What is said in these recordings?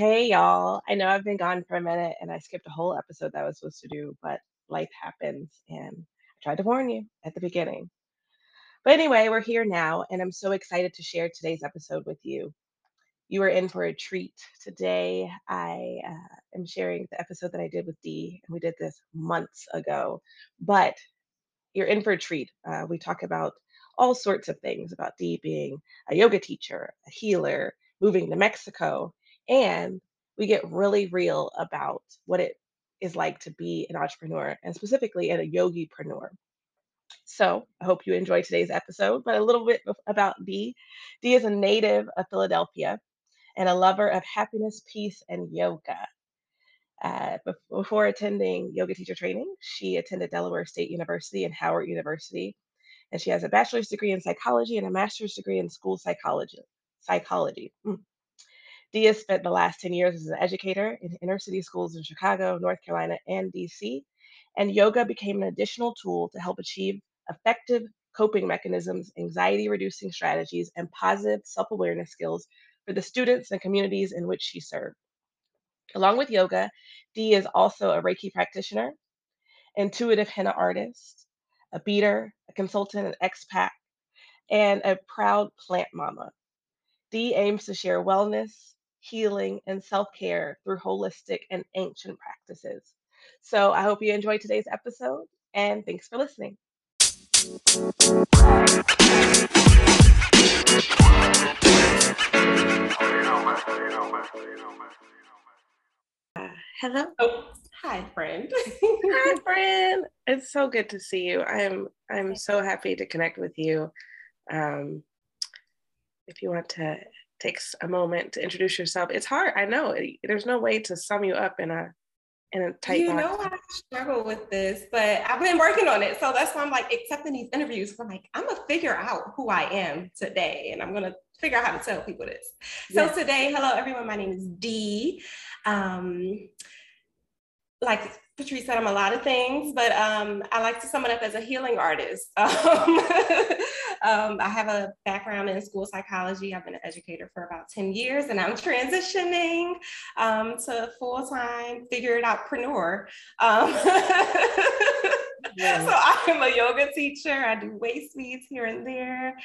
Hey, y'all. I know I've been gone for a minute and I skipped a whole episode that I was supposed to do, but life happens and I tried to warn you at the beginning. But anyway, we're here now and I'm so excited to share today's episode with you. You are in for a treat. Today, I am sharing the episode that I did with Dee, and we did this months ago, but you're in for a treat. We talk about all sorts of things, about Dee being a yoga teacher, a healer, moving to Mexico, and we get really real about what it is like to be an entrepreneur, and specifically a yogipreneur. So I hope you enjoy today's episode, but a little bit about Dee. Dee is a native of Philadelphia and a lover of happiness, peace, and yoga. Before attending yoga teacher training, she attended Delaware State University and Howard University, and she has a bachelor's degree in psychology and a master's degree in school psychology. Dee has spent the last 10 years as an educator in inner city schools in Chicago, North Carolina, and DC, and yoga became an additional tool to help achieve effective coping mechanisms, anxiety-reducing strategies, and positive self-awareness skills for the students and communities in which she served. Along with yoga, Dee is also a Reiki practitioner, intuitive henna artist, a beater, a consultant, an expat, and a proud plant mama. Dee aims to share wellness, healing, and self-care through holistic and ancient practices. So I hope you enjoy today's episode, and thanks for listening. Hello. Oh, hi, friend. Hi, friend. It's so good to see you. I'm so happy to connect with you. If you want to take a moment to introduce yourself, it's hard. I know there's no way to sum you up in a tight. You know, I struggle with this, but I've been working on it. So that's why I'm like accepting these interviews. I'm like, I'm gonna figure out who I am today, and I'm gonna figure out how to tell people this. So yes. Today, hello everyone. My name is Dee. Like Patrice said, I'm a lot of things, but I like to sum it up as a healing artist. I have a background in school psychology. I've been an educator for about 10 years, and I'm transitioning to full-time figure-it-outpreneur. Yeah. So I am a yoga teacher. I do waist beads here and there.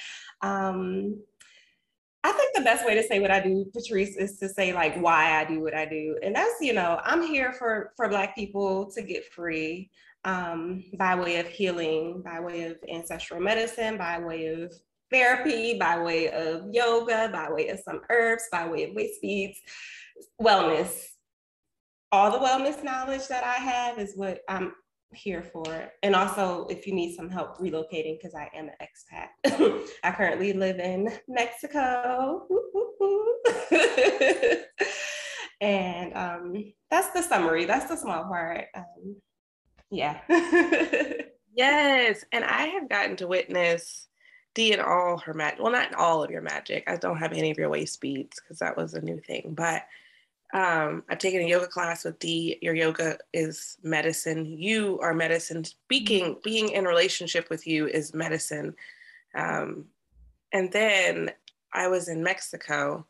I think the best way to say what I do, Patrice, is to say like why I do what I do. And that's, you know, I'm here for Black people to get free by way of healing, by way of ancestral medicine, by way of therapy, by way of yoga, by way of some herbs, by way of waist beads, wellness. All the wellness knowledge that I have is what I'm here for. And also, if you need some help relocating, because I am an expat, I currently live in Mexico. And that's the summary. That's the small part. Yeah. Yes. And I have gotten to witness Dee and all her magic. Well, not all of your magic. I don't have any of your waist beads because that was a new thing, but I've taken a yoga class with Dee. Your yoga is medicine. You are medicine. Speaking, being in relationship with you is medicine. And then I was in Mexico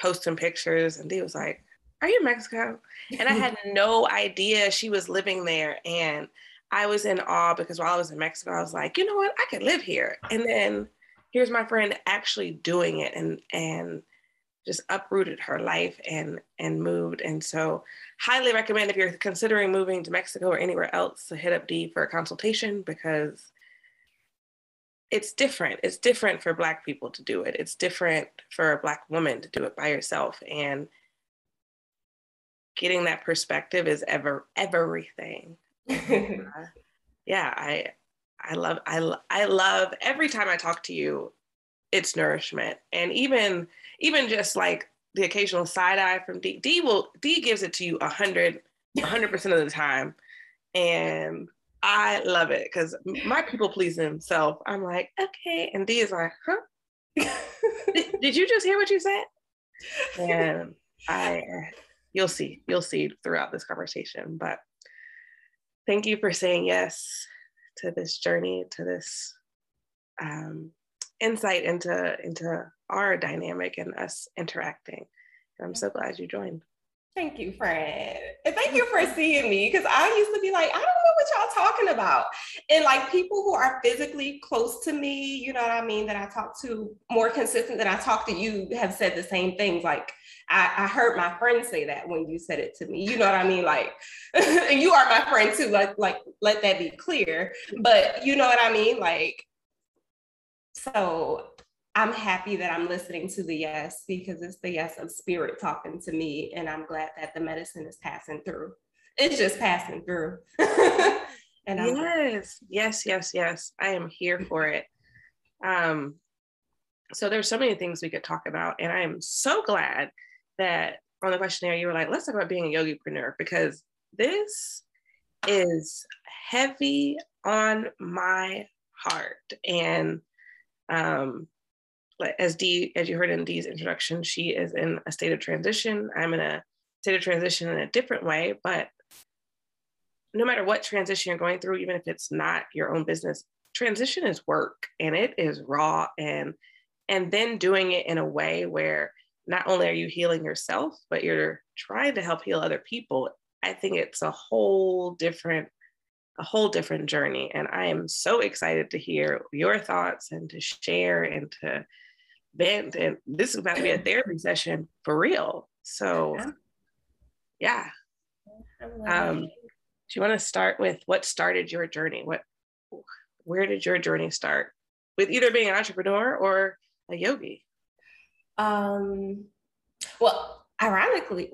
posting pictures, and Dee was like, "Are you in Mexico?" And I had no idea she was living there. And I was in awe because while I was in Mexico, I was like, you know what? I could live here. And then here's my friend actually doing it and just uprooted her life and moved. And so highly recommend if you're considering moving to Mexico or anywhere else to hit up Dee for a consultation, because it's different. It's different for Black people to do it. It's different for a Black woman to do it by herself. And getting that perspective is everything. Yeah, I love every time I talk to you, it's nourishment. And even just like the occasional side eye from Dee. Dee gives it to you 100% of the time. And I love it because my people please themselves. I'm like, okay. And Dee is like, huh? Did you just hear what you said? And you'll see throughout this conversation, but thank you for saying yes to this journey, to this insight into our dynamic and us interacting. I'm so glad you joined. Thank you, friend. And thank you for seeing me, because I used to be like, I don't know what y'all talking about. And like people who are physically close to me, you know what I mean, that I talk to more consistent than I talk to you have said the same things. Like I heard my friend say that when you said it to me, you know what I mean? Like, and you are my friend too, like, let that be clear, but you know what I mean? Like, so I'm happy that I'm listening to the yes, because it's the yes of spirit talking to me. And I'm glad that the medicine is passing through. It's just passing through. And I'm yes. I am here for it. So there's so many things we could talk about. And I am so glad that on the questionnaire, you were like, let's talk about being a yogipreneur, because this is heavy on my heart. And as you heard in Dee's introduction, she is in a state of transition. I'm in a state of transition in a different way, but no matter what transition you're going through, even if it's not your own business, transition is work, and it is raw. And then doing it in a way where not only are you healing yourself, but you're trying to help heal other people. I think it's a whole different journey. And I am so excited to hear your thoughts and to share and to bend. And this is about to be a therapy session for real. So yeah. Do you want to start with what started your journey? Where did your journey start with either being an entrepreneur or a yogi? As I was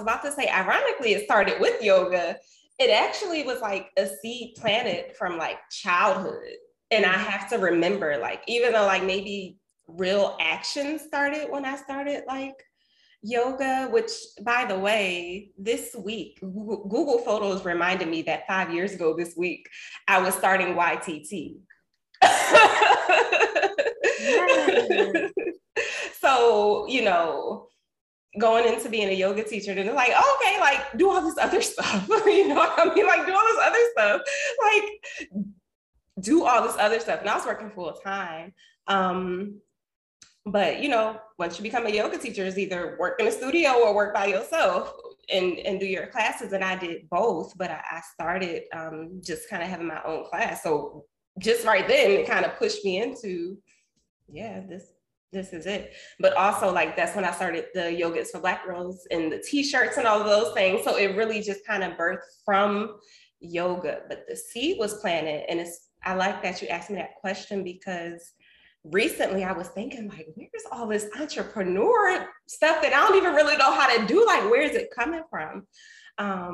about to say, ironically, it started with yoga. It actually was like a seed planted from like childhood. And I have to remember, like, even though like maybe real action started when I started like yoga, which by the way, this week, Google Photos reminded me that 5 years ago this week, I was starting YTT. Yes. So, you know, going into being a yoga teacher, then it's like, oh, okay, like do all this other stuff. You know what I mean? Like do all this other stuff. And I was working full time. But you know, once you become a yoga teacher, it's either work in a studio or work by yourself and do your classes. And I did both, but I started just kind of having my own class. So just right then it kind of pushed me into, this is it. But also like, that's when I started the Yogas for Black Girls and the t-shirts and all of those things. So it really just kind of birthed from yoga, but the seed was planted. And I like that you asked me that question, because recently I was thinking like, where's all this entrepreneur stuff that I don't even really know how to do? Like, where is it coming from?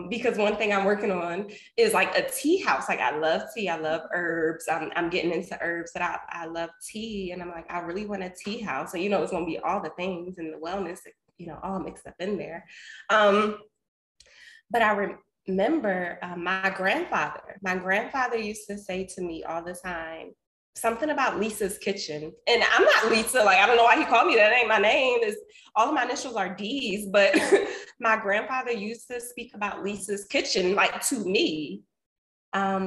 Because one thing I'm working on is like a tea house. Like I love tea. I love herbs. I'm getting into herbs, but I love tea. And I'm like, I really want a tea house. And you know, it's going to be all the things and the wellness, you know, all mixed up in there. But I remember my grandfather used to say to me all the time, something about Lisa's kitchen. And I'm not Lisa, like, I don't know why he called me that, ain't my name. Is all of my initials are D's, but my grandfather used to speak about Lisa's kitchen, like to me. I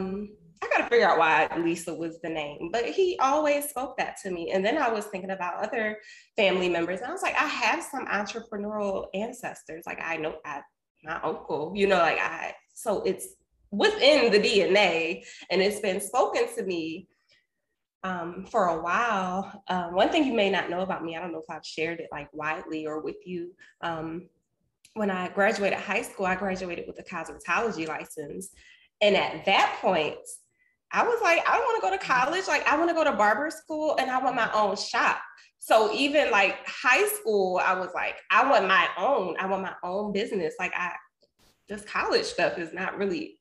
gotta figure out why Lisa was the name, but he always spoke that to me. And then I was thinking about other family members. And I was like, I have some entrepreneurial ancestors. Like I know my uncle, you know, like so it's within the DNA and it's been spoken to me for a while. One thing you may not know about me, I don't know if I've shared it like widely or with you. When I graduated high school, I graduated with a cosmetology license. And at that point, I was like, I don't want to go to college. Like I want to go to barber school and I want my own shop. So even like high school, I was like, I want my own business. Like this college stuff is not really,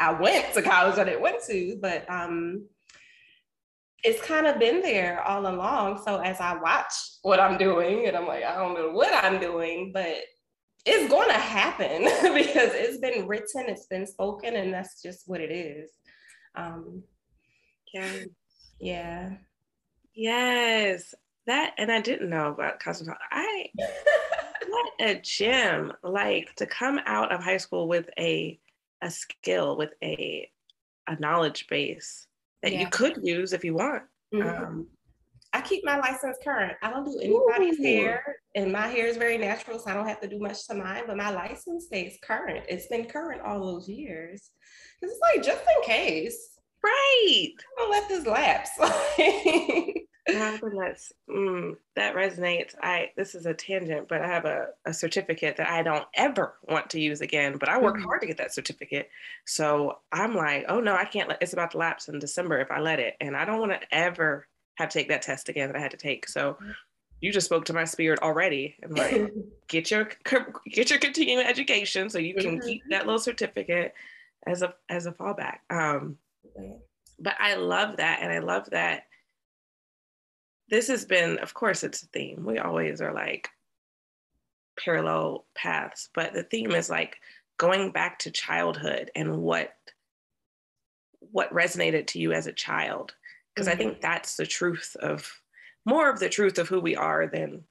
I went to college, I didn't want to, but, it's kind of been there all along. So as I watch what I'm doing and I'm like, I don't know what I'm doing, but it's going to happen because it's been written, it's been spoken, and that's just what it is. Yeah. Yes. That, and I didn't know about cosmetology. What a gem, like to come out of high school with a skill, with a knowledge base that you could use if you want. Mm-hmm. I keep my license current. I don't do anybody's hair, and my hair is very natural, so I don't have to do much to mine, but my license stays current. It's been current all those years. It's like, just in case. Right. I'm gonna let this lapse. My goodness, that resonates. This is a tangent, but I have a certificate that I don't ever want to use again, but I worked hard to get that certificate. So I'm like, oh no, I can't let, it's about to lapse in December if I let it. And I don't want to ever have to take that test again that I had to take. So you just spoke to my spirit already. I'm like, get your continuing education so you can keep that little certificate as a fallback. But I love that. And I love that. This has been, of course, it's a theme. We always are like parallel paths, but the theme is like going back to childhood and what resonated to you as a child. Because I think that's the truth of, more of the truth of who we are than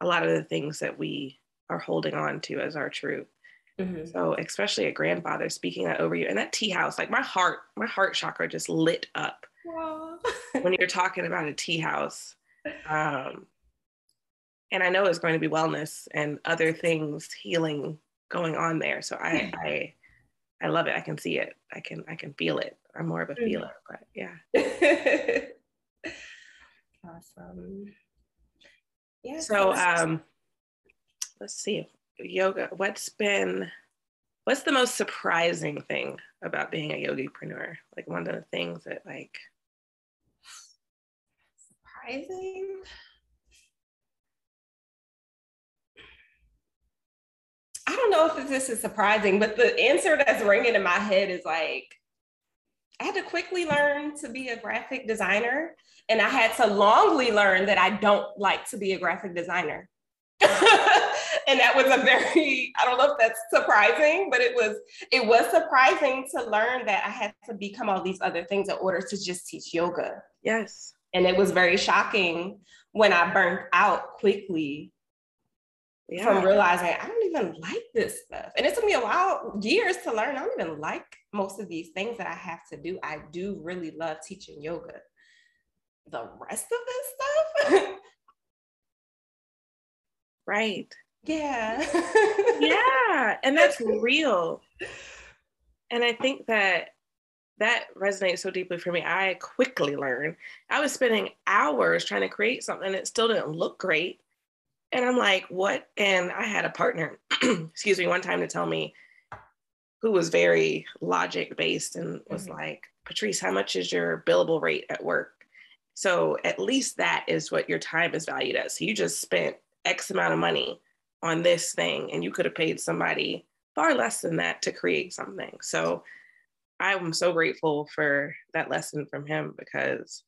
a lot of the things that we are holding on to as our truth. So especially a grandfather speaking that over you and that tea house, like my heart chakra just lit up. When you're talking about a tea house, and I know it's going to be wellness and other things, healing going on there. So I love it. I can see it. I can feel it. I'm more of a feeler, but yeah. Awesome. Yeah. So let's see, yoga. What's the most surprising thing about being a yogipreneur? Like one of the things that like. Surprising. I don't know if this is surprising, but the answer that's ringing in my head is like, I had to quickly learn to be a graphic designer, and I had to longly learn that I don't like to be a graphic designer. And that was a very, I don't know if that's surprising, but it was surprising to learn that I had to become all these other things in order to just teach yoga. Yes. And it was very shocking when I burnt out quickly from realizing I don't even like this stuff. And it took me a while, years to learn. I don't even like most of these things that I have to do. I do really love teaching yoga. The rest of this stuff. Right. Yeah. Yeah. And that's real. And I think that resonates so deeply for me. I quickly learned. I was spending hours trying to create something that still didn't look great. And I'm like, what? And I had a partner, excuse me, one time to tell me, who was very logic based and was like, Patrice, how much is your billable rate at work? So at least that is what your time is valued at. So you just spent X amount of money on this thing and you could have paid somebody far less than that to create something. So I'm so grateful for that lesson from him, because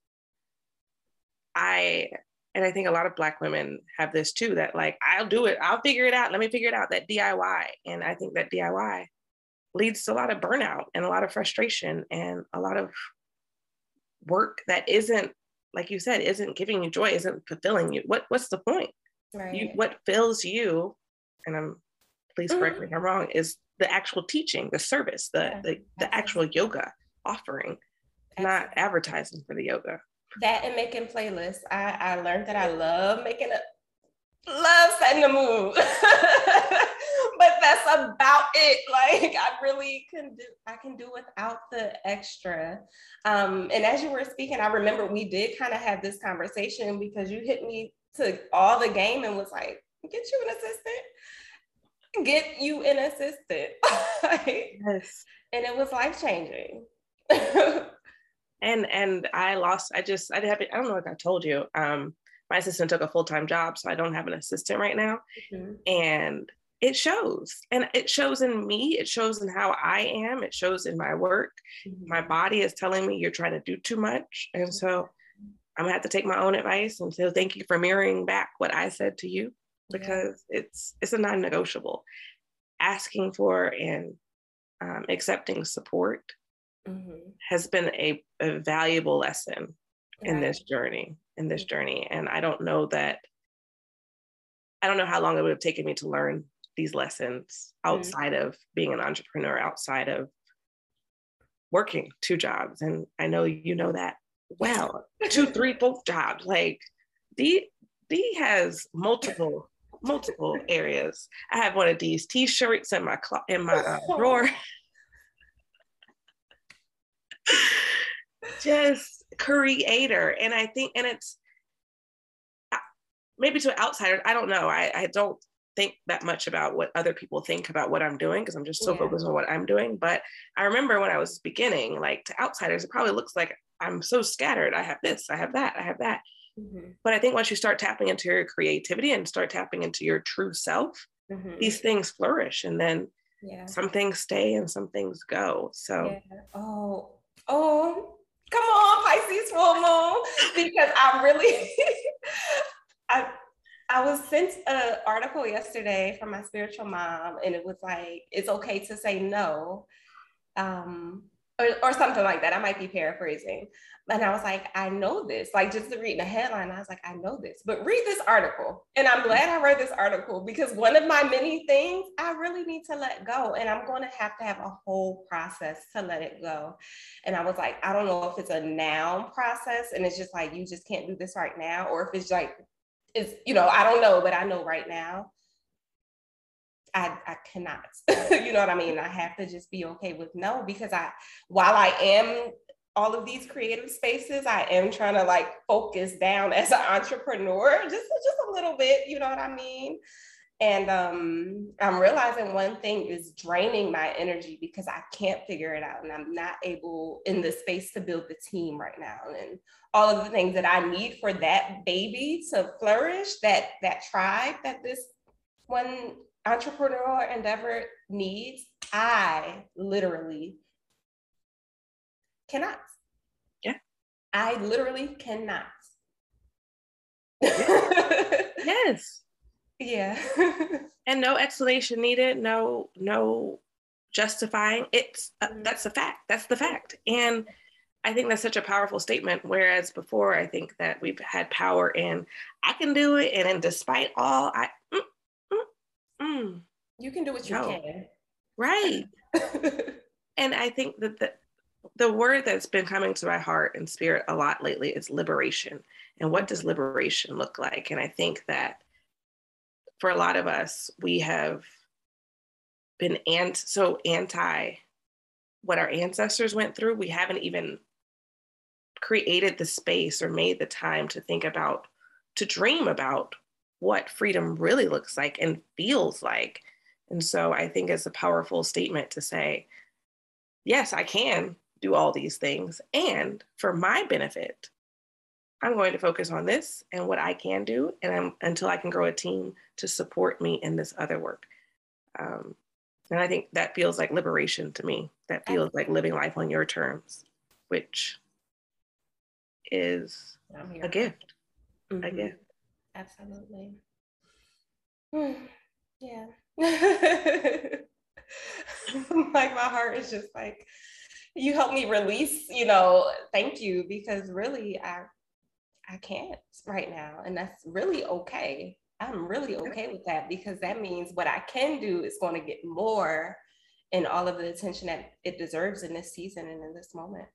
I think a lot of Black women have this too, that like, I'll do it, I'll figure it out, let me figure it out, that DIY. And I think that DIY leads to a lot of burnout and a lot of frustration and a lot of work that isn't, like you said, isn't giving you joy, isn't fulfilling you. What's the point? Right. What fills you, and please correct me if I'm wrong, is the actual teaching, the service, the actual yoga offering, not advertising for the yoga. That and making playlists. I learned that I love love setting the mood, but that's about it. Like I can do without the extra. And as you were speaking, I remember we did kind of have this conversation because you hit me to all the game and was like, get you an assistant. Like, yes. And it was life-changing. and I don't know if I told you, my assistant took a full-time job, so I don't have an assistant right now. And it shows, and it shows in me, it shows in how I am, it shows in my work. My body is telling me you're trying to do too much, and so I'm gonna have to take my own advice. And so thank you for mirroring back what I said to you, because it's a non-negotiable. Asking for and accepting support has been a valuable lesson in this journey. And I don't know how long it would have taken me to learn these lessons outside of being an entrepreneur, outside of working two jobs. And I know you know that well, 2, 3, 4 jobs. Like Dee has multiple areas. I have one of Dee's t-shirts in my drawer. Just creator. And I think, and it's maybe to outsiders, I don't know. I don't think that much about what other people think about what I'm doing, because I'm just so focused on what I'm doing. But I remember when I was beginning, like, to outsiders, it probably looks like I'm so scattered. I have this, I have that, I have that. Mm-hmm. But I think once you start tapping into your creativity and start tapping into your true self, mm-hmm. these things flourish. And then some things stay and some things go. So, oh, come on, Pisces woman, because I really, I was sent an article yesterday from my spiritual mom, and it was like, it's okay to say no, or something like that. I might be paraphrasing. And I was like, I know this, like, just reading the headline, I was like, I know this, but read this article. And I'm glad I read this article, because one of my many things I really need to let go. And I'm going to have a whole process to let it go. And I was like, I don't know if it's a noun process and it's just like, you just can't do this right now. Or if it's like, it's, you know, I don't know, but I know right now I cannot, you know what I mean? I have to just be okay with no, because while I am all of these creative spaces, I am trying to, like, focus down as an entrepreneur, just a little bit, you know what I mean? And I'm realizing one thing is draining my energy, because I can't figure it out, and I'm not able in the space to build the team right now. And all of the things that I need for that baby to flourish, that tribe that this one entrepreneurial endeavor needs, I literally cannot. Yeah. I literally cannot. Yes. Yeah. And no explanation needed, no justifying. It's that's a fact. That's the fact. And I think that's such a powerful statement, whereas before I think that we've had power in I can do it, and in despite all you can do what you can. Right. And I think that the word that's been coming to my heart and spirit a lot lately is liberation. And what does liberation look like? And I think that for a lot of us, we have been anti what our ancestors went through. We haven't even created the space or made the time to think about, to dream about what freedom really looks like and feels like. And so I think it's a powerful statement to say, yes, I can do all these things. And for my benefit, I'm going to focus on this and what I can do, and until I can grow a team to support me in this other work. And I think that feels like liberation to me. That feels like living life on your terms, which is a gift. Mm-hmm. A gift. Absolutely. Yeah. Like, my heart is just like, you helped me release, you know, thank you, because really I can't right now. And that's really okay. I'm really okay with that, because that means what I can do is going to get more and all of the attention that it deserves in this season and in this moment.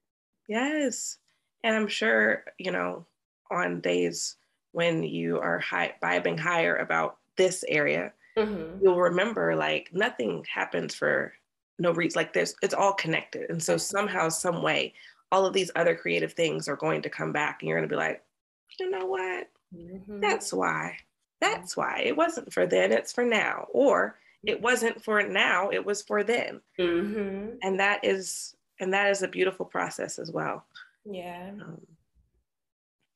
Yes. And I'm sure, you know, on days when you are vibing higher about this area, mm-hmm. you'll remember, like, nothing happens for no reason. Like, it's all connected. And so somehow, some way, all of these other creative things are going to come back, and you're going to be like, you know what? Mm-hmm. That's why it wasn't for then, it's for now. Or it wasn't for now, it was for then. Mm-hmm. And that is a beautiful process as well. Yeah.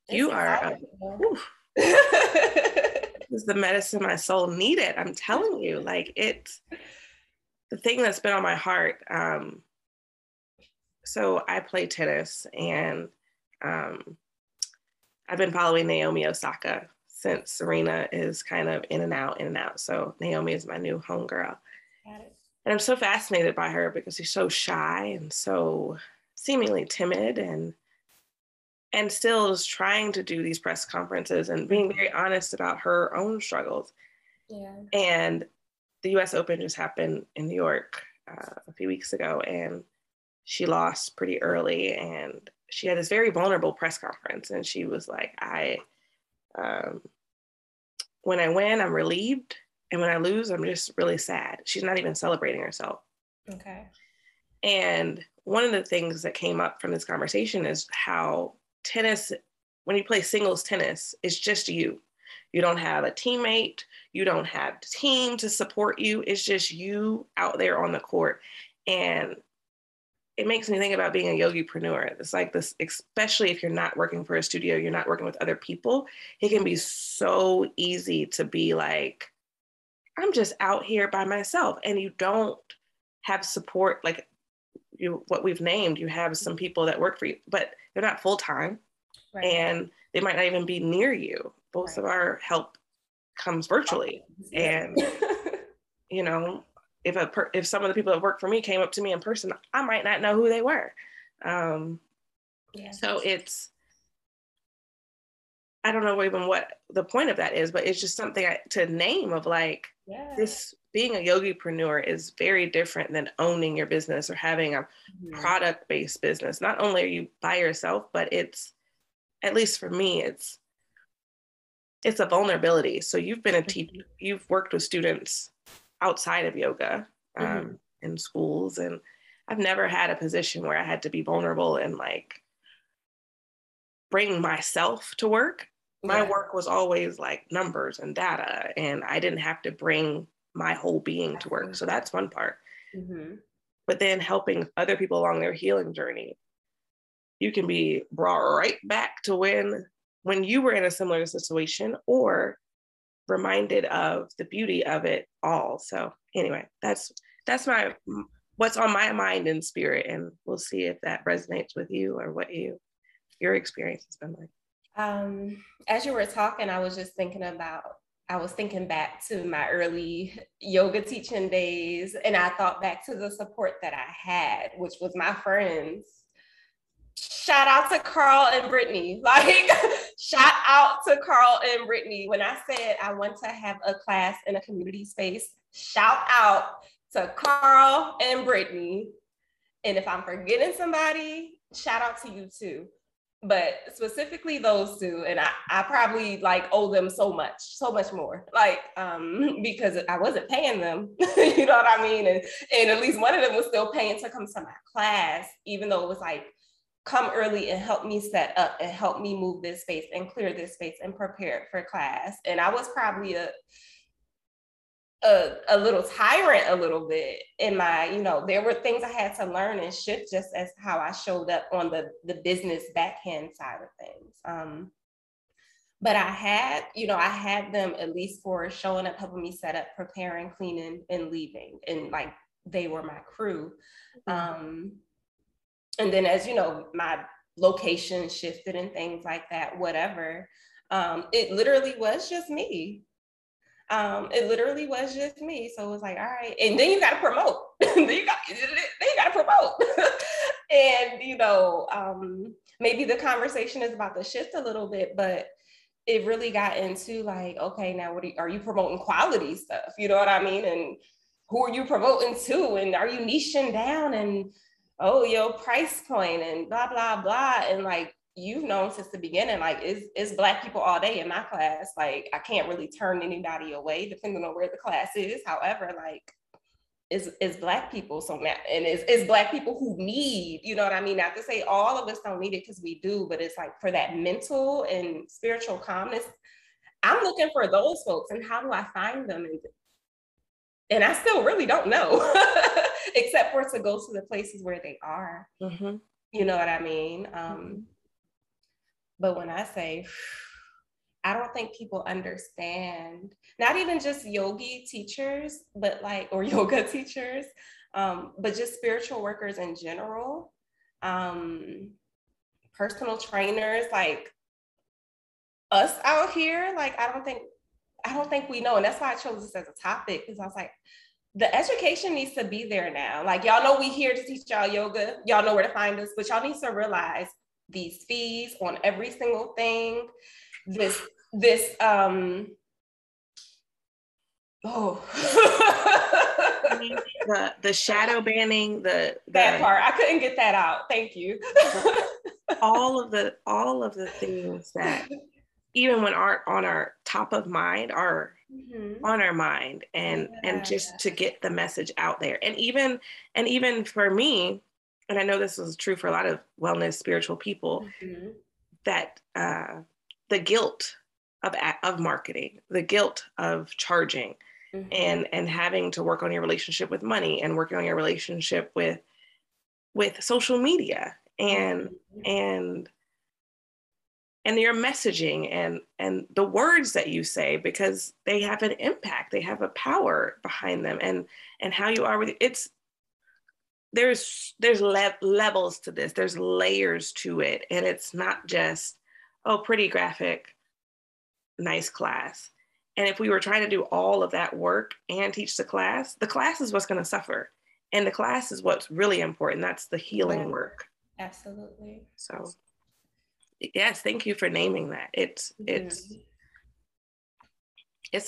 You are this is the medicine my soul needed. I'm telling you, like, it's the thing that's been on my heart. So I play tennis, and I've been following Naomi Osaka since Serena is kind of in and out. So Naomi is my new homegirl. And I'm so fascinated by her, because she's so shy and so seemingly timid, and still is trying to do these press conferences and being very honest about her own struggles. Yeah. And the US Open just happened in New York a few weeks ago, and she lost pretty early, and she had this very vulnerable press conference, and she was like, when I win, I'm relieved. And when I lose, I'm just really sad. She's not even celebrating herself. Okay. And one of the things that came up from this conversation is how tennis, when you play singles tennis, it's just you. You don't have a teammate. You don't have a team to support you. It's just you out there on the court. And it makes me think about being a yogipreneur. It's like this, especially if you're not working for a studio, you're not working with other people. It can be so easy to be like, I'm just out here by myself, and you don't have support. Like you, what we've named, you have some people that work for you, but they're not full-time, right, and they might not even be near you. Both of our help comes virtually. And, you know, if some of the people that work for me came up to me in person, I might not know who they were. So it's, I don't know even what the point of that is, but it's just something to name of like, this being a yogipreneur is very different than owning your business or having a product-based business. Not only are you by yourself, but it's, at least for me, it's a vulnerability. So you've been you've worked with students outside of yoga in schools. And I've never had a position where I had to be vulnerable and like bring myself to work. My work was always like numbers and data, and I didn't have to bring my whole being to work. So that's one part. But then helping other people along their healing journey, you can be brought right back to when you were in a similar situation, or reminded of the beauty of it all. So anyway, that's what's on my mind and spirit. And we'll see if that resonates with you or what your experience has been like. As you were talking, I was just thinking about, I was thinking back to my early yoga teaching days, and I thought back to the support that I had, which was my friends. Shout out to Carl and Brittany. Like, shout out to Carl and Brittany. When I said I want to have a class in a community space, shout out to Carl and Brittany. And if I'm forgetting somebody, shout out to you too. But specifically those two, and I probably like owe them so much more, like, because I wasn't paying them, you know what I mean? And at least one of them was still paying to come to my class, even though it was like, come early and help me set up and help me move this space and clear this space and prepare for class. And I was probably a little tyrant a little bit in my, you know, there were things I had to learn and shift just as how I showed up on the business backhand side of things. But I had them at least for showing up, helping me set up, preparing, cleaning, and leaving. And like, they were my crew. And then, as you know, my location shifted and things like that, whatever. It literally was just me. So it was like, all right. And then you got to promote. Then you got to promote. And, you know, maybe the conversation is about to shift a little bit, but it really got into like, okay, now are you promoting quality stuff? You know what I mean? And who are you promoting to? And are you niching down? And oh, your price point and blah, blah, blah. And like, you've known since the beginning, like it's Black people all day in my class. Like, I can't really turn anybody away depending on where the class is. However, like it's Black people. So now, and it's Black people who need, you know what I mean? Not to say all of us don't need it, because we do, but it's like for that mental and spiritual calmness, I'm looking for those folks. And how do I find them? And I still really don't know, except for to go to the places where they are. You know what I mean? But when I say, I don't think people understand, not even just yogi teachers, but like, or yoga teachers, but just spiritual workers in general, personal trainers, like us out here, like, I don't think we know. And that's why I chose this as a topic, because I was like, the education needs to be there now. Like, y'all know we here to teach y'all yoga. Y'all know where to find us, but y'all need to realize these fees on every single thing, this Oh, the shadow banning, the that part. I couldn't get that out. Thank you. all of the things that even when aren't on our top of mind are on our mind, and just to get the message out there. And even for me, and I know this is true for a lot of wellness, spiritual people, that the guilt of marketing, the guilt of charging, and having to work on your relationship with money and working on your relationship with social media and your messaging and the words that you say, because they have an impact, they have a power behind them, and how you are with it's. There's levels to this. There's layers to it, and it's not just, oh, pretty graphic, nice class. And if we were trying to do all of that work and teach the class is what's going to suffer, and the class is what's really important. That's the healing work. Absolutely. So, yes, thank you for naming that. It's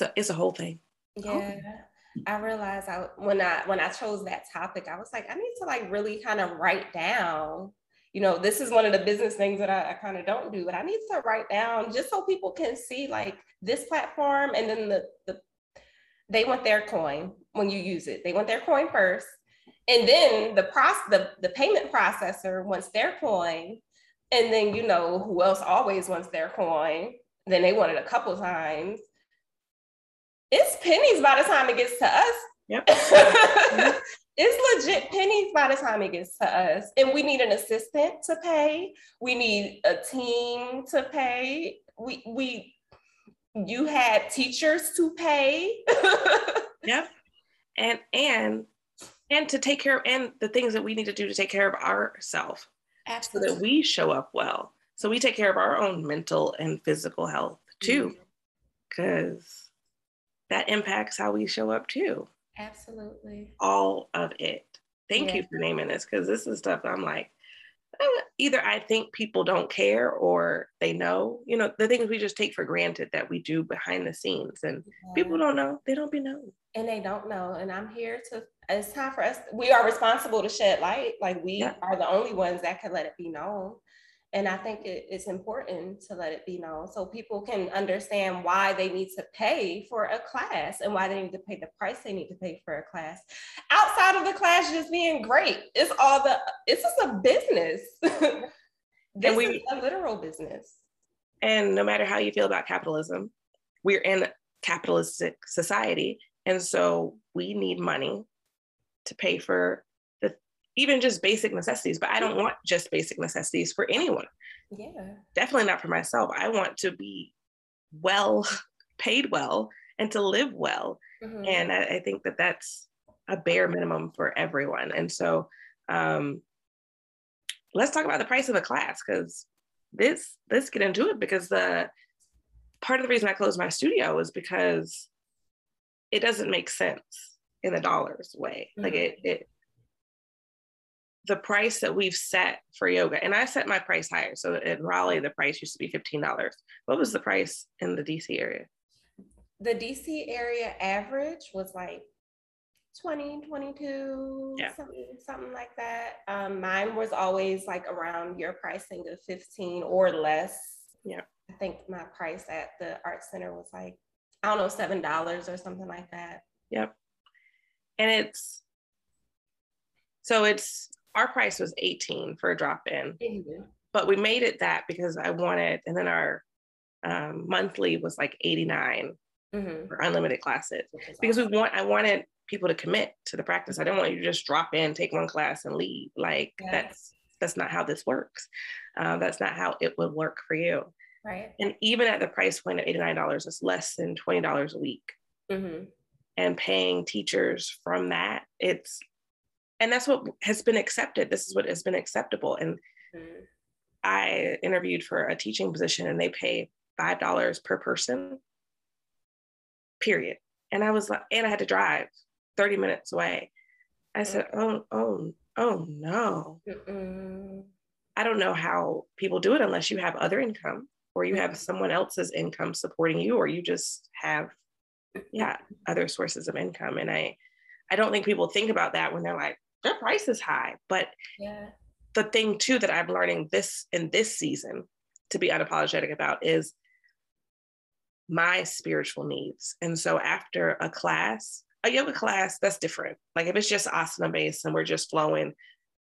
a whole thing. Yeah. Oh. I realized when I chose that topic, I was like, I need to like really kind of write down, you know, this is one of the business things that I kind of don't do, but I need to write down just so people can see like this platform. And then they want their coin when you use it, they want their coin first. And then the payment processor wants their coin. And then, you know, who else always wants their coin. Then they want it a couple times. It's pennies by the time it gets to us. Yep. It's legit pennies by the time it gets to us. And we need an assistant to pay. We need a team to pay. You had teachers to pay. Yep. And to take care of, and the things that we need to do to take care of ourselves. Absolutely. So that we show up well. So we take care of our own mental and physical health too. Because that impacts how we show up too. Absolutely. All of it. Thank you for naming this, because this is stuff I'm like, either I think people don't care or they know, you know, the things we just take for granted that we do behind the scenes, and people don't know, they don't be known. And they don't know. And I'm here to, it's time for us. We are responsible to shed light. Like we are the only ones that can let it be known. And I think it's important to let it be known so people can understand why they need to pay for a class and why they need to pay the price they need to pay for a class. Outside of the class just being great, it's just a business. This is a literal business. And no matter how you feel about capitalism, we're in a capitalistic society. And so we need money to pay for even just basic necessities, but I don't want just basic necessities for anyone. Yeah, definitely not for myself. I want to be well, paid well, and to live well. And I think that that's a bare minimum for everyone. And so let's talk about the price of the class, because let's get into it, because the part of the reason I closed my studio is because it doesn't make sense in the dollars way. Like the price that we've set for yoga, and I set my price higher. So in Raleigh, the price used to be $15. What was the price in the DC area? The DC area average was like 20, 22, something like that. Mine was always like around your pricing of 15 or less. Yeah. I think my price at the art center was like, I don't know, $7 or something like that. Yep. And our price was $18 for a drop-in, but we made it that because I wanted, and then our monthly was like $89 for unlimited classes, because I wanted people to commit to the practice. I didn't want you to just drop in, take one class and leave. Like that's not how this works. That's not how it would work for you. Right. And even at the price point of $89, it's less than $20 a week. And paying teachers from that, and that's what has been accepted. This is what has been acceptable. And I interviewed for a teaching position, and they pay $5 per person, period. And I was like, and I had to drive 30 minutes away. I said, oh no. I don't know how people do it unless you have other income, or you have someone else's income supporting you, or you just have yeah, other sources of income. And I don't think people think about that when they're like, their price is high. But yeah. The thing too that I'm learning this in this season to be unapologetic about is my spiritual needs. And so after a class, a yoga class, that's different. Like if it's just asana based and we're just flowing,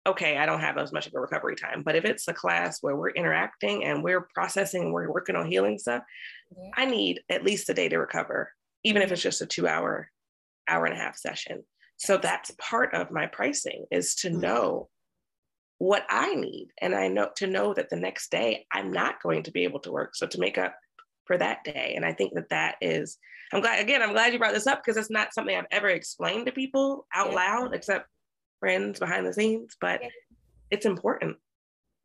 okay, I don't have as much of a recovery time. But if it's a class where we're interacting and we're processing, and we're working on healing stuff, yeah. I need at least a day to recover, even if it's just a 2 hour, hour and a half session. So that's part of my pricing, is to know what I need. And I know to know that the next day I'm not going to be able to work. So to make up for that day. And I think that that is, I'm glad you brought this up, because it's not something I've ever explained to people out yeah. loud, except friends behind the scenes, but yeah. it's important.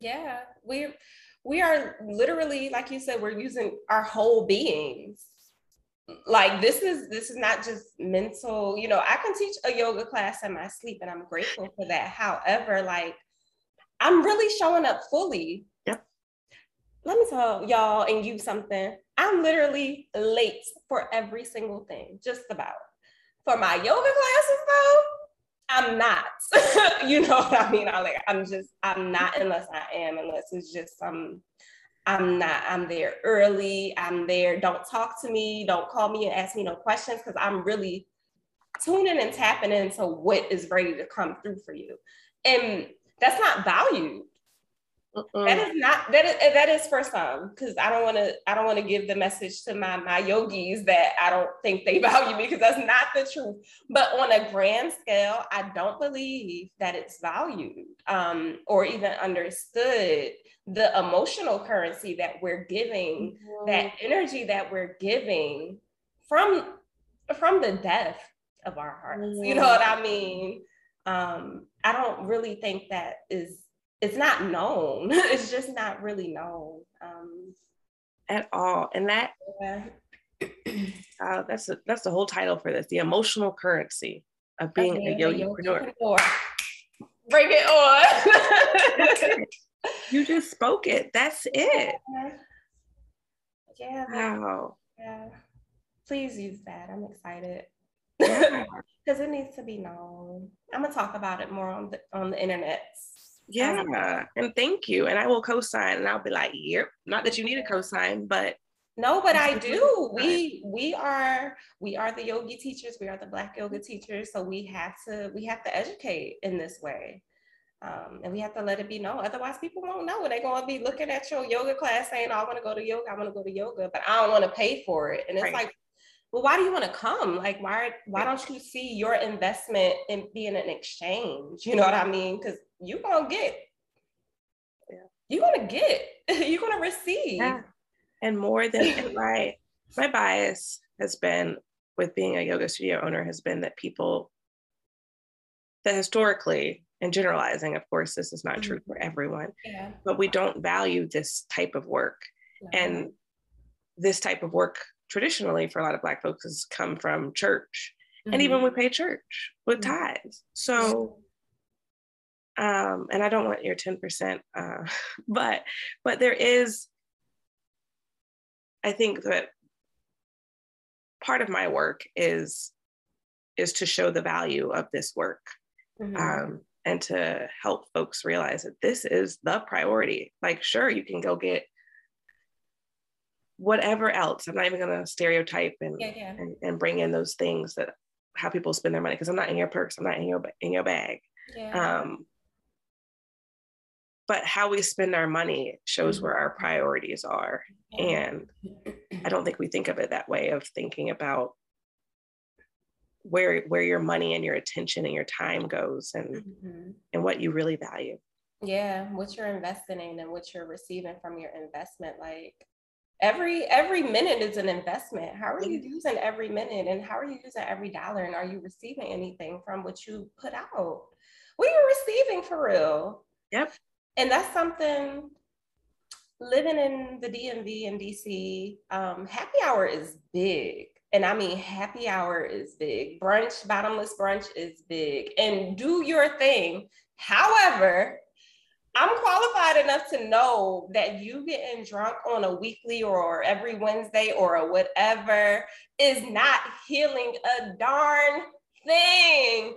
Yeah. We are literally, like you said, we're using our whole beings. Like this is not just mental, I can teach a yoga class in my sleep and I'm grateful for that. However, like I'm really showing up fully. Yep. Let me tell y'all and you something. I'm literally late for every single thing, just about. For my yoga classes though, I'm not, you know what I mean? I'm not, unless I am, unless it's just some, I'm not, I'm there early, I'm there, don't talk to me, don't call me and ask me no questions, because I'm really tuning and tapping into what is ready to come through for you. And that's not valued. Mm-mm. That is for some, because I don't want to give the message to my yogis that I don't think they value me, because that's not the truth. But on a grand scale, I don't believe that it's valued or even understood, the emotional currency that we're giving, mm-hmm. that energy that we're giving from the depth of our hearts. Mm-hmm. You know what I mean? I don't really think that is. It's not known. It's just not really known at all. And that yeah. That's the whole title for this: the emotional currency of being a yogipreneur. Bring it on! You just spoke it. That's it. Yeah. Wow. Yeah. Please use that. I'm excited. Because it needs to be known. I'm gonna talk about it more on the internet. Yeah. And thank you. And I will co-sign, and I'll be like, yep, not that you need a co-sign, but. No, but I do. We are the yogi teachers. We are the Black yoga teachers. So we have to educate in this way. And we have to let it be known. Otherwise people won't know. They're going to be looking at your yoga class saying, oh, I want to go to yoga, but I don't want to pay for it. And it's like, well, why do you want to come? Like, why don't you see your investment in being an exchange? You know what I mean? Because you're going to receive. Yeah. And more than my bias has been with being a yoga studio owner has been that people that historically, and generalizing, of course, this is not mm-hmm. true for everyone, yeah. but we don't value this type of work. Yeah. And this type of work traditionally for a lot of Black folks has come from church, mm-hmm. and even we pay church with mm-hmm. tithes. So, and I don't want your 10%, but there is, I think that part of my work is to show the value of this work, mm-hmm. And to help folks realize that this is the priority. Like, sure, you can go get whatever else. I'm not even going to stereotype and bring in those things that how people spend their money, because I'm not in your purse, I'm not in your bag. Yeah. But how we spend our money shows where our priorities are. And I don't think we think of it that way, of thinking about where your money and your attention and your time goes and mm-hmm. and what you really value. Yeah, what you're investing in and what you're receiving from your investment. Like every minute is an investment. How are you using every minute, and how are you using every dollar, and are you receiving anything from what you put out? What are you receiving for real? Yep. And that's something, living in the DMV and DC, happy hour is big. And I mean, happy hour is big. Brunch, bottomless brunch is big. And do your thing. However, I'm qualified enough to know that you getting drunk on a weekly or every Wednesday or whatever is not healing a darn thing.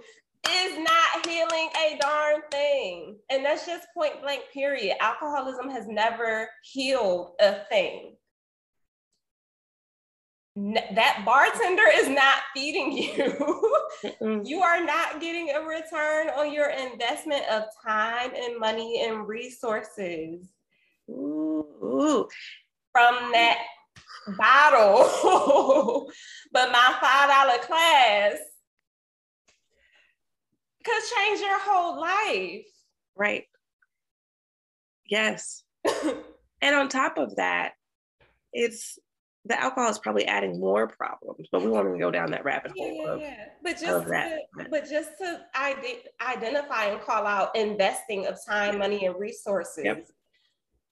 Is not healing a darn thing. And that's just point blank, period. Alcoholism has never healed a thing. That bartender is not feeding you. You are not getting a return on your investment of time and money and resources. Ooh. From that bottle. But my $5 class could change your whole life. Right. Yes. And on top of that, the alcohol is probably adding more problems, but we won't even go down that rabbit hole. Yeah. But just to identify and call out investing of time, money, and resources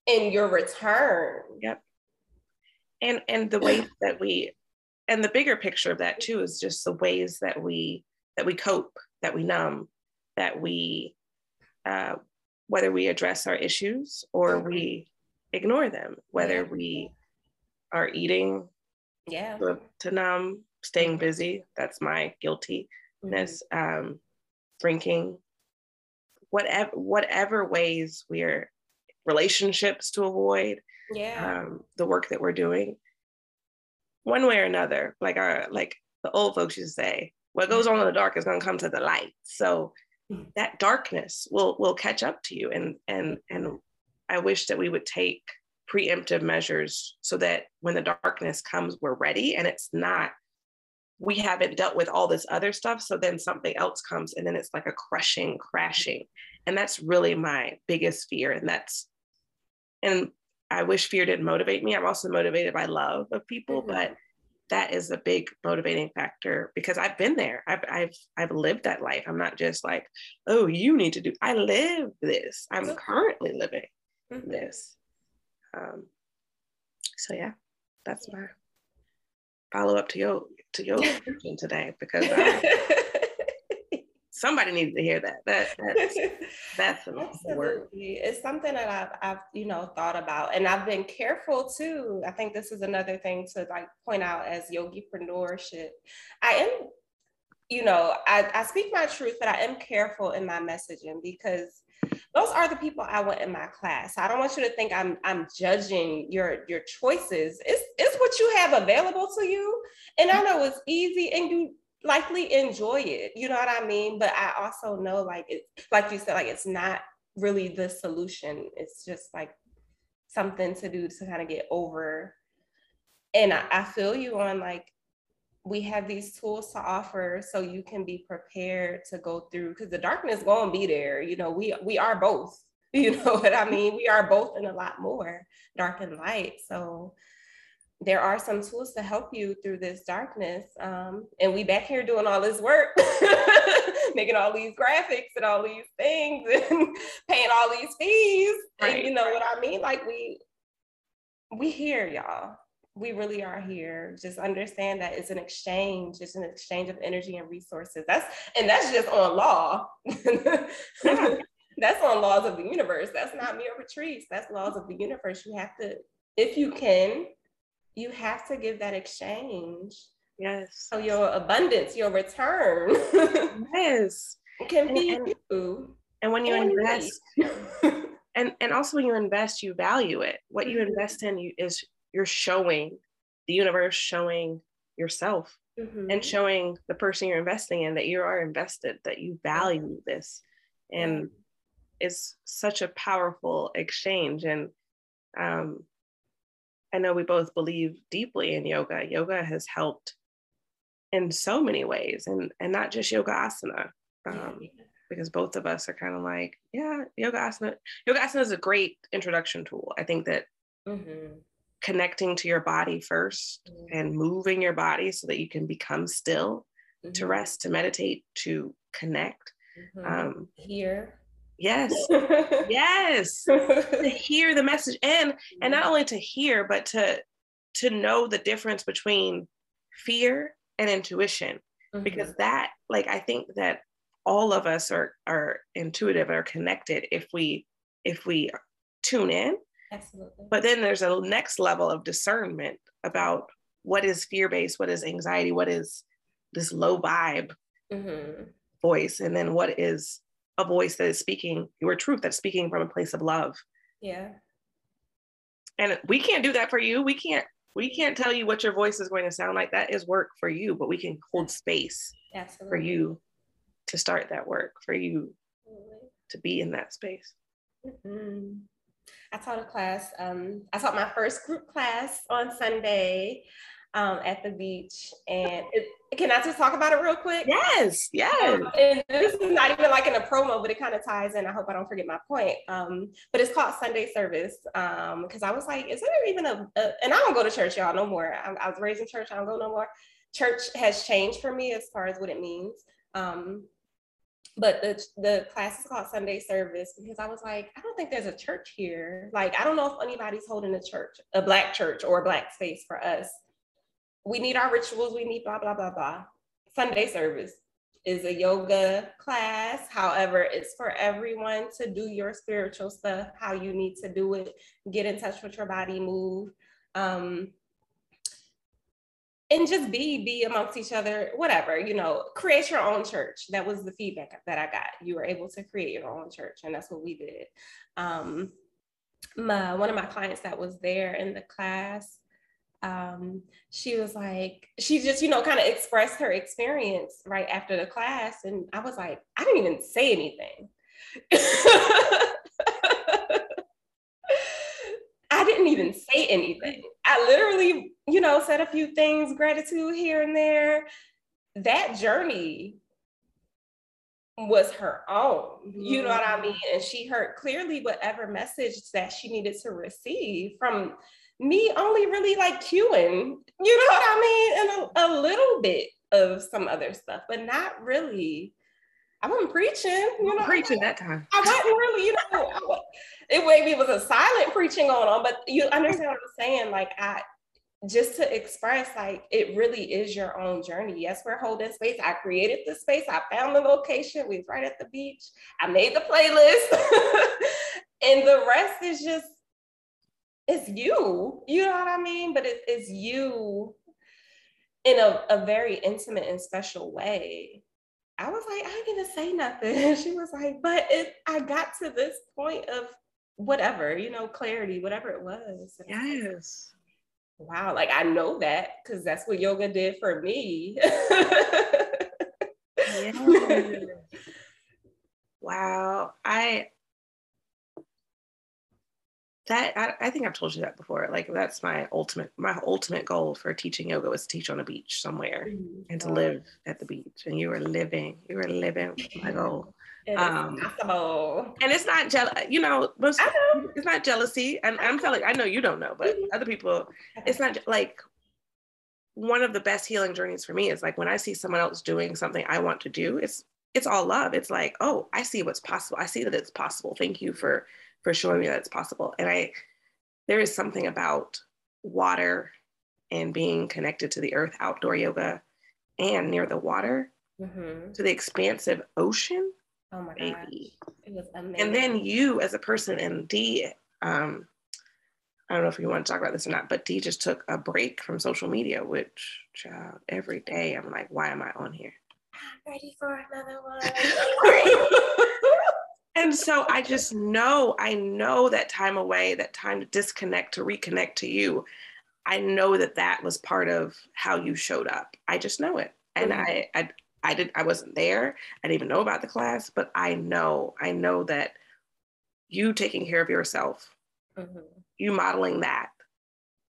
in your return. Yep. And the ways that we, and the bigger picture of that too is just the ways that we cope, that we numb, that we whether we address our issues or we ignore them, whether we are eating to numb, staying busy, that's my guiltiness, drinking, whatever ways we're, relationships to avoid, the work that we're doing, one way or another, like the old folks used to say, what goes on in the dark is going to come to the light. So that darkness will catch up to you. And I wish that we would take preemptive measures so that when the darkness comes, we're ready, and it's not, we haven't dealt with all this other stuff. So then something else comes and then it's like a crashing. And that's really my biggest fear. And I wish fear didn't motivate me. I'm also motivated by love of people, but that is a big motivating factor because I've been there. I've lived that life. I'm not just like, oh, you need to do, I live this. I'm currently living this. So yeah, that's my follow up to your question today, because somebody needed to hear that. That's the word. It's something that I've thought about, and I've been careful too. I think this is another thing to point out as yogipreneurship. I am, I speak my truth, but I am careful in my messaging because those are the people I want in my class. I don't want you to think I'm judging your choices. It's what you have available to you. And I know it's easy and you likely enjoy it. You know what I mean? But I also know, it's not really the solution. It's just something to do to kind of get over. And I feel you on we have these tools to offer so you can be prepared to go through, because the darkness gonna be there. We are both, you know what I mean? We are both in a lot more dark and light. So there are some tools to help you through this darkness. And we back here doing all this work, making all these graphics and all these things and paying all these fees. Right. And you know what I mean? We here, y'all. We really are here. Just understand that it's an exchange. It's an exchange of energy and resources. That's just on law. That's on laws of the universe. That's not mere retreats. That's laws of the universe. You have to, if you can, you have to give that exchange. Yes. So your abundance, your return. Yes. Can be you. And when you invest, and also when you invest, you value it. What you invest in is you're showing the universe, showing yourself, and showing the person you're investing in that you are invested, that you value this. And it's such a powerful exchange. And I know we both believe deeply in yoga. Yoga has helped in so many ways, and not just yoga asana, because both of us are kind of yoga asana. Yoga asana is a great introduction tool. I think that connecting to your body first and moving your body so that you can become still, to rest, to meditate, to connect. Hear. Yes. Yes. To hear the message. And not only to hear, but to know the difference between fear and intuition. Because that, I think that all of us are intuitive, are connected if we if we tune in. Absolutely. But then there's a next level of discernment about what is fear-based, what is anxiety, what is this low vibe mm-hmm. voice, and then what is a voice that is speaking your truth, that's speaking from a place of love. Yeah. And we can't do that for you. We can't tell you what your voice is going to sound like. That is work for you, but we can hold space Absolutely. For you to start that work, for you Absolutely. To be in that space. Mm-hmm. I taught a class. I taught my first group class on Sunday at the beach. And can I just talk about it real quick? Yes, yes. And this is not even like in a promo, but it kind of ties in. I hope I don't forget my point. But it's called Sunday Service because I was like, is there even and I don't go to church, y'all, no more. I was raised in church. I don't go no more. Church has changed for me as far as what it means. But the class is called Sunday Service because I was like, I don't think there's a church here. Like, I don't know if anybody's holding a church, a Black church or a Black space for us. We need our rituals. We need blah, blah, blah, blah. Sunday Service is a yoga class. However, it's for everyone to do your spiritual stuff, how you need to do it, get in touch with your body, move. And just be amongst each other, whatever, you know, create your own church. That was the feedback that I got. You were able to create your own church, and that's what we did. One of my clients that was there in the class, she was like, she just, you know, kind of expressed her experience right after the class. And I was like, I didn't even say anything. I didn't even say anything. I literally, you know, said a few things, gratitude here and there. That journey was her own, you know what I mean? And she heard clearly whatever message that she needed to receive from me, only really like cueing, you know what I mean? And a little bit of some other stuff, but not really. I wasn't preaching, you know. Preaching that time. I wasn't really, you know, it maybe was a silent preaching going on, but you understand what I'm saying? Like, just to express, like, it really is your own journey. Yes, we're holding space. I created the space. I found the location. We was right at the beach. I made the playlist. And the rest is just, it's you. You know what I mean? But it's you in a very intimate and special way. I was like, I didn't even say nothing. She was like, but I got to this point of whatever, you know, clarity, whatever it was. And yes. I was like, wow. Like, I know that because that's what yoga did for me. Yes. Wow. I think I've told you that before. Like, that's my ultimate goal for teaching yoga was to teach on a beach somewhere mm-hmm. and to live at the beach. And you were living my goal. And it's not you know, most, know, it's not jealousy. And I'm telling, I know you don't know, but mm-hmm. other people, it's not like one of the best healing journeys for me is like when I see someone else doing something I want to do, it's all love. It's like, oh, I see what's possible. I see that it's possible. Thank you for showing me that it's possible. And there is something about water and being connected to the earth, outdoor yoga, and near the water, mm-hmm. to the expansive ocean. Oh my gosh. It was amazing. And then you as a person, and Dee, I don't know if you want to talk about this or not, but Dee just took a break from social media, which, child, every day I'm like, why am I on here? I'm ready for another one. And so I know that time away, that time to disconnect, to reconnect to you. I know that was part of how you showed up. I just know it. And mm-hmm. I wasn't there. I didn't even know about the class, but I know that you taking care of yourself, mm-hmm. you modeling that,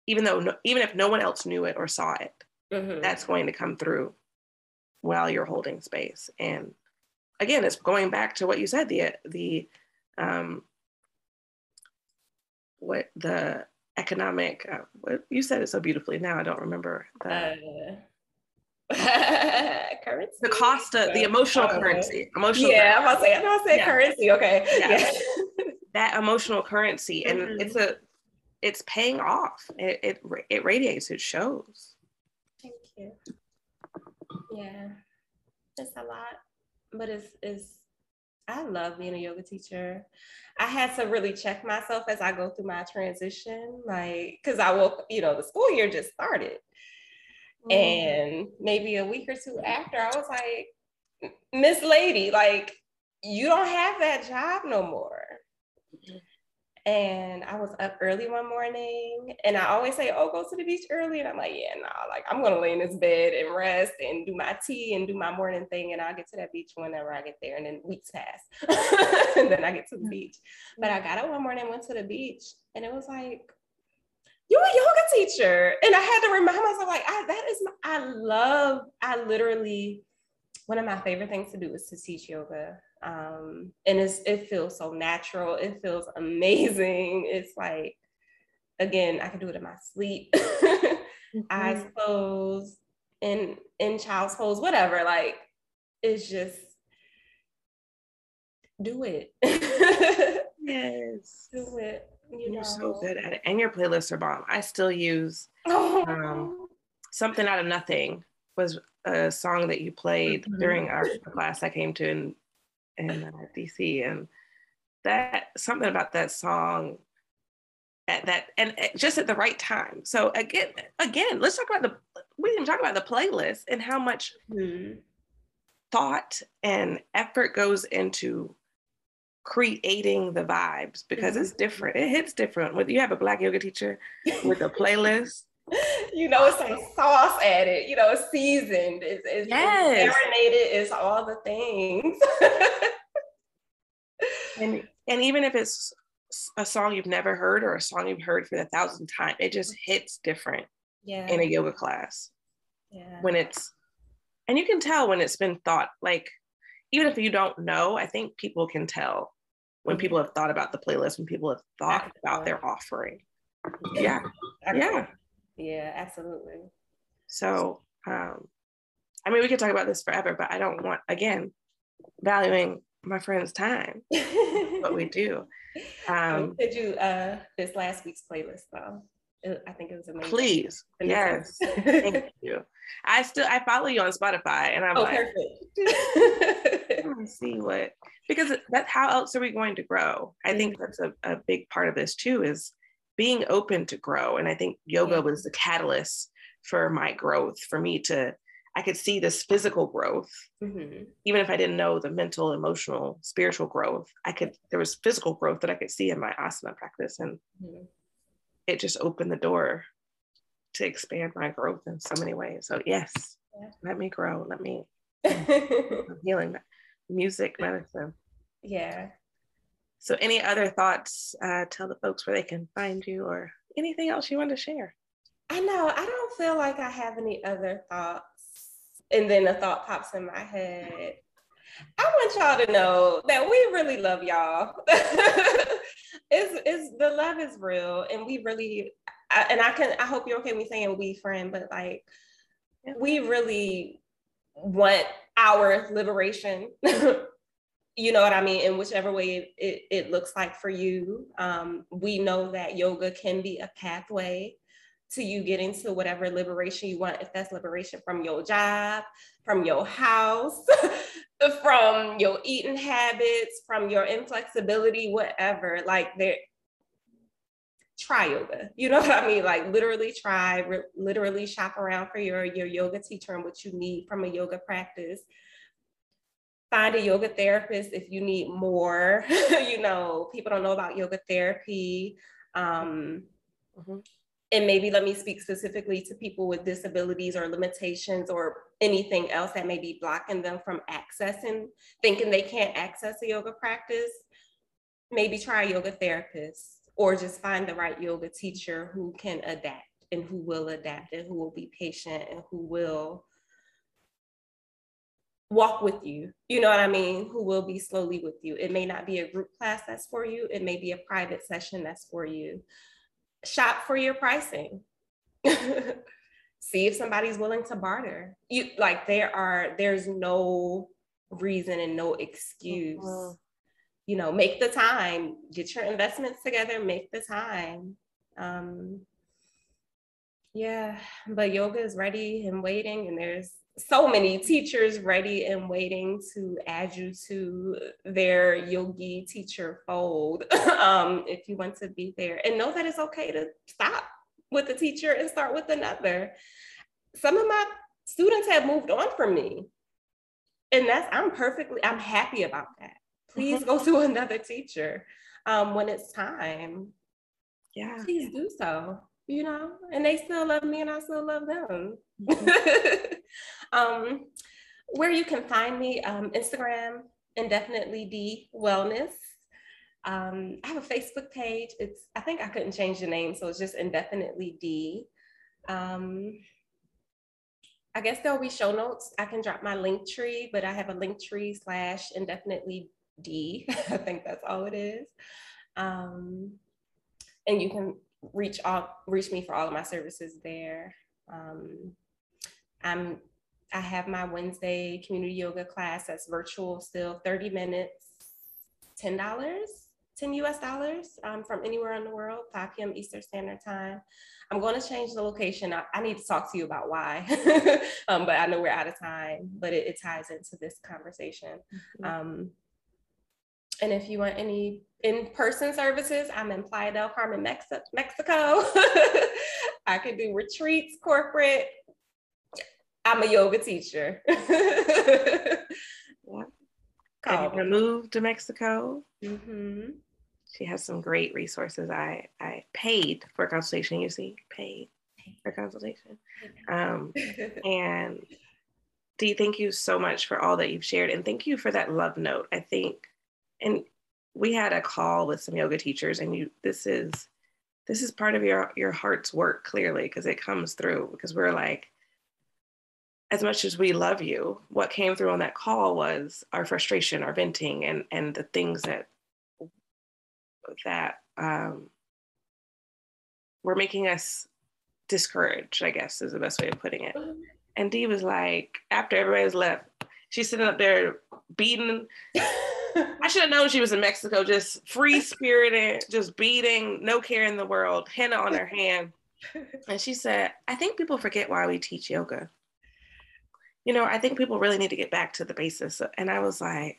even if no one else knew it or saw it, mm-hmm. that's going to come through while you're holding space. And again, it's going back to what you said, what the economic, what you said it so beautifully. Now I don't remember currency. The cost of the emotional currency. Emotional. Yeah, currency. I'm about to say yeah. currency. Okay. Yeah. Yeah. That emotional currency, and mm-hmm. it's paying off. It radiates. It shows. Thank you. Yeah, that's a lot. But it's I love being a yoga teacher. I had to really check myself as I go through my transition, like, because I woke, you know, the school year just started. And maybe a week or two after, I was like, Miss Lady, like, you don't have that job no more. And I was up early one morning, and I always say, oh, go to the beach early. And I'm like, yeah, no, like, I'm going to lay in this bed and rest and do my tea and do my morning thing. And I'll get to that beach whenever I get there. And then weeks pass. And then I get to the beach. But I got up one morning, went to the beach, and it was like, you're a yoga teacher. And I had to remind myself, like, I literally, one of my favorite things to do is to teach yoga. And it feels so natural. It feels amazing. It's like, again, I can do it in my sleep, eyes closed, in child's pose, whatever. Like, it's just, do it. Yes. Do it. You're so good at it. And your playlists are bomb. I still use Something Out of Nothing was a song that you played during our class I came to in DC, and that something about that song at that, and just at the right time. So again, let's talk about we didn't talk about the playlist and how much thought and effort goes into creating the vibes, because it's different. It hits different. Whether you have a Black yoga teacher with a playlist, you know, it's some sauce added, you know, it's seasoned, it's marinated, it's all the things. and even if it's a song you've never heard or a song you've heard for the 1,000th time, it just hits different in a yoga class. Yeah. When it's, and you can tell when it's been thought, like, even if you don't know, I think people can tell when people have thought about the playlist, when people have thought about their offering. Yeah. Yeah. Yeah, absolutely. So, I mean, we could talk about this forever, but I don't want, again, valuing my friend's time, what we do. Could you, this last week's playlist though? I think it was amazing. Please. Yes. Thank you. I follow you on Spotify, and I'm like, perfect. Let me see what, because that's, how else are we going to grow? I think that's a big part of this too, is being open to grow. And I think yoga was the catalyst for my growth, for me to, I could see this physical growth, even if I didn't know the mental, emotional, spiritual growth, there was physical growth that I could see in my asana practice. And it just opened the door to expand my growth in so many ways. So yes, let me grow. Let me healing, music, medicine. Yeah. So any other thoughts, tell the folks where they can find you or anything else you want to share? I know, I don't feel like I have any other thoughts. And then a thought pops in my head. I want y'all to know that we really love y'all. The love is real, and we really, I hope you're okay with me saying we, friend, but like, we really want our liberation. You know what I mean? In whichever way it looks like for you. We know that yoga can be a pathway to you getting to whatever liberation you want, if that's liberation from your job, from your house, from your eating habits, from your inflexibility, whatever. Like, try yoga, you know what I mean? Like, literally try, literally shop around for your yoga teacher and what you need from a yoga practice. Find a yoga therapist if you need more. You know, people don't know about yoga therapy. And maybe let me speak specifically to people with disabilities or limitations or anything else that may be blocking them from thinking they can't access a yoga practice. Maybe try a yoga therapist, or just find the right yoga teacher who can adapt and who will adapt and who will be patient and who will walk with you, you know what I mean, who will be slowly with you. It may not be a group class that's for you. It may be a private session that's for you. Shop for your pricing. See if somebody's willing to barter. You, like, there's no reason and no excuse. You know, make the time, get your investments together, make the time. Yeah, but yoga is ready and waiting, and there's so many teachers ready and waiting to add you to their yogi teacher fold if you want to be there. And know that it's okay to stop with a teacher and start with another. Some of my students have moved on from me, and I'm happy about that. Please go to another teacher when it's time. Yeah, please do so. You know, and they still love me and I still love them. Where you can find me, Instagram, indefinitelydeewellness. I have a Facebook page. I think I couldn't change the name, so it's just indefinitelyD. I guess there'll be show notes. I can drop my Linktree, but I have a Linktree/indefinitelyD. I think that's all it is. And you can reach me for all of my services there. I have my Wednesday community yoga class that's virtual still, 30 minutes, $10 US dollars from anywhere in the world, 5 p.m. Eastern Standard Time. I'm going to change the location. I need to talk to you about why, but I know we're out of time, but it ties into this conversation. And if you want any in-person services, I'm in Playa del Carmen, Mexico. I can do retreats, corporate. I'm a yoga teacher. Have you ever moved to Mexico? Mm-hmm. She has some great resources. I paid for a consultation, you see, paid for consultation. And Dee, thank you so much for all that you've shared. And thank you for that love note. I think, and we had a call with some yoga teachers, and this is part of your heart's work, clearly, because it comes through, because we're like, as much as we love you, what came through on that call was our frustration, our venting, and the things that were making us discouraged, I guess is the best way of putting it. And Dee was like, after everybody's left, she's sitting up there beating. I should have known she was in Mexico, just free-spirited, just beating, no care in the world, henna on her hand. And she said, I think people forget why we teach yoga. You know, I think people really need to get back to the basis. And I was like,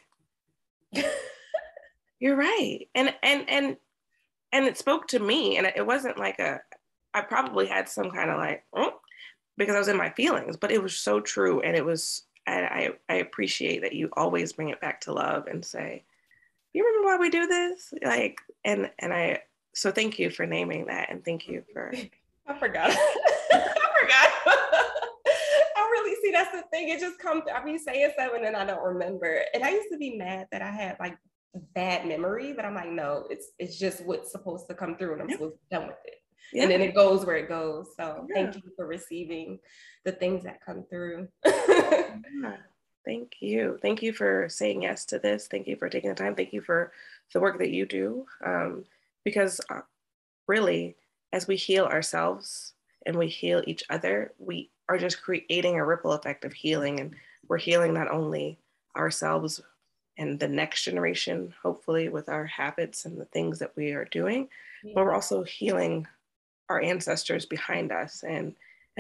you're right. And it spoke to me. And it wasn't like I probably had some kind of like, because I was in my feelings, but it was so true. And it was, and I appreciate that you always bring it back to love and say, you remember why we do this? Like, so thank you for naming that. And thank you for, I forgot. I really see that's the thing. It just comes, I mean, saying so, and then I don't remember. And I used to be mad that I had like bad memory, but I'm like, no, it's just what's supposed to come through, and I'm supposed to be done with it. Yeah. And then it goes where it goes. So thank you for receiving the things that come through. Thank you. Thank you for saying yes to this. Thank you for taking the time. Thank you for the work that you do. Because really, as we heal ourselves and we heal each other, we are just creating a ripple effect of healing. And we're healing not only ourselves and the next generation, hopefully, with our habits and the things that we are doing, but we're also healing our ancestors behind us, and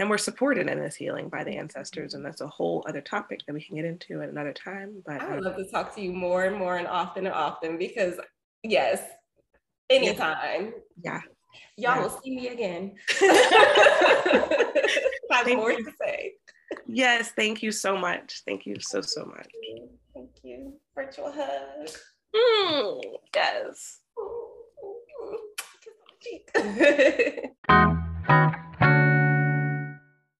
we're supported in this healing by the ancestors, and that's a whole other topic that we can get into at another time. But I would love to talk to you more and more and often, because yes, anytime. Yeah. Y'all will see me again. I have more to say. Yes, thank you so much. Thank you so, so much. Thank you. Virtual hug. Yes.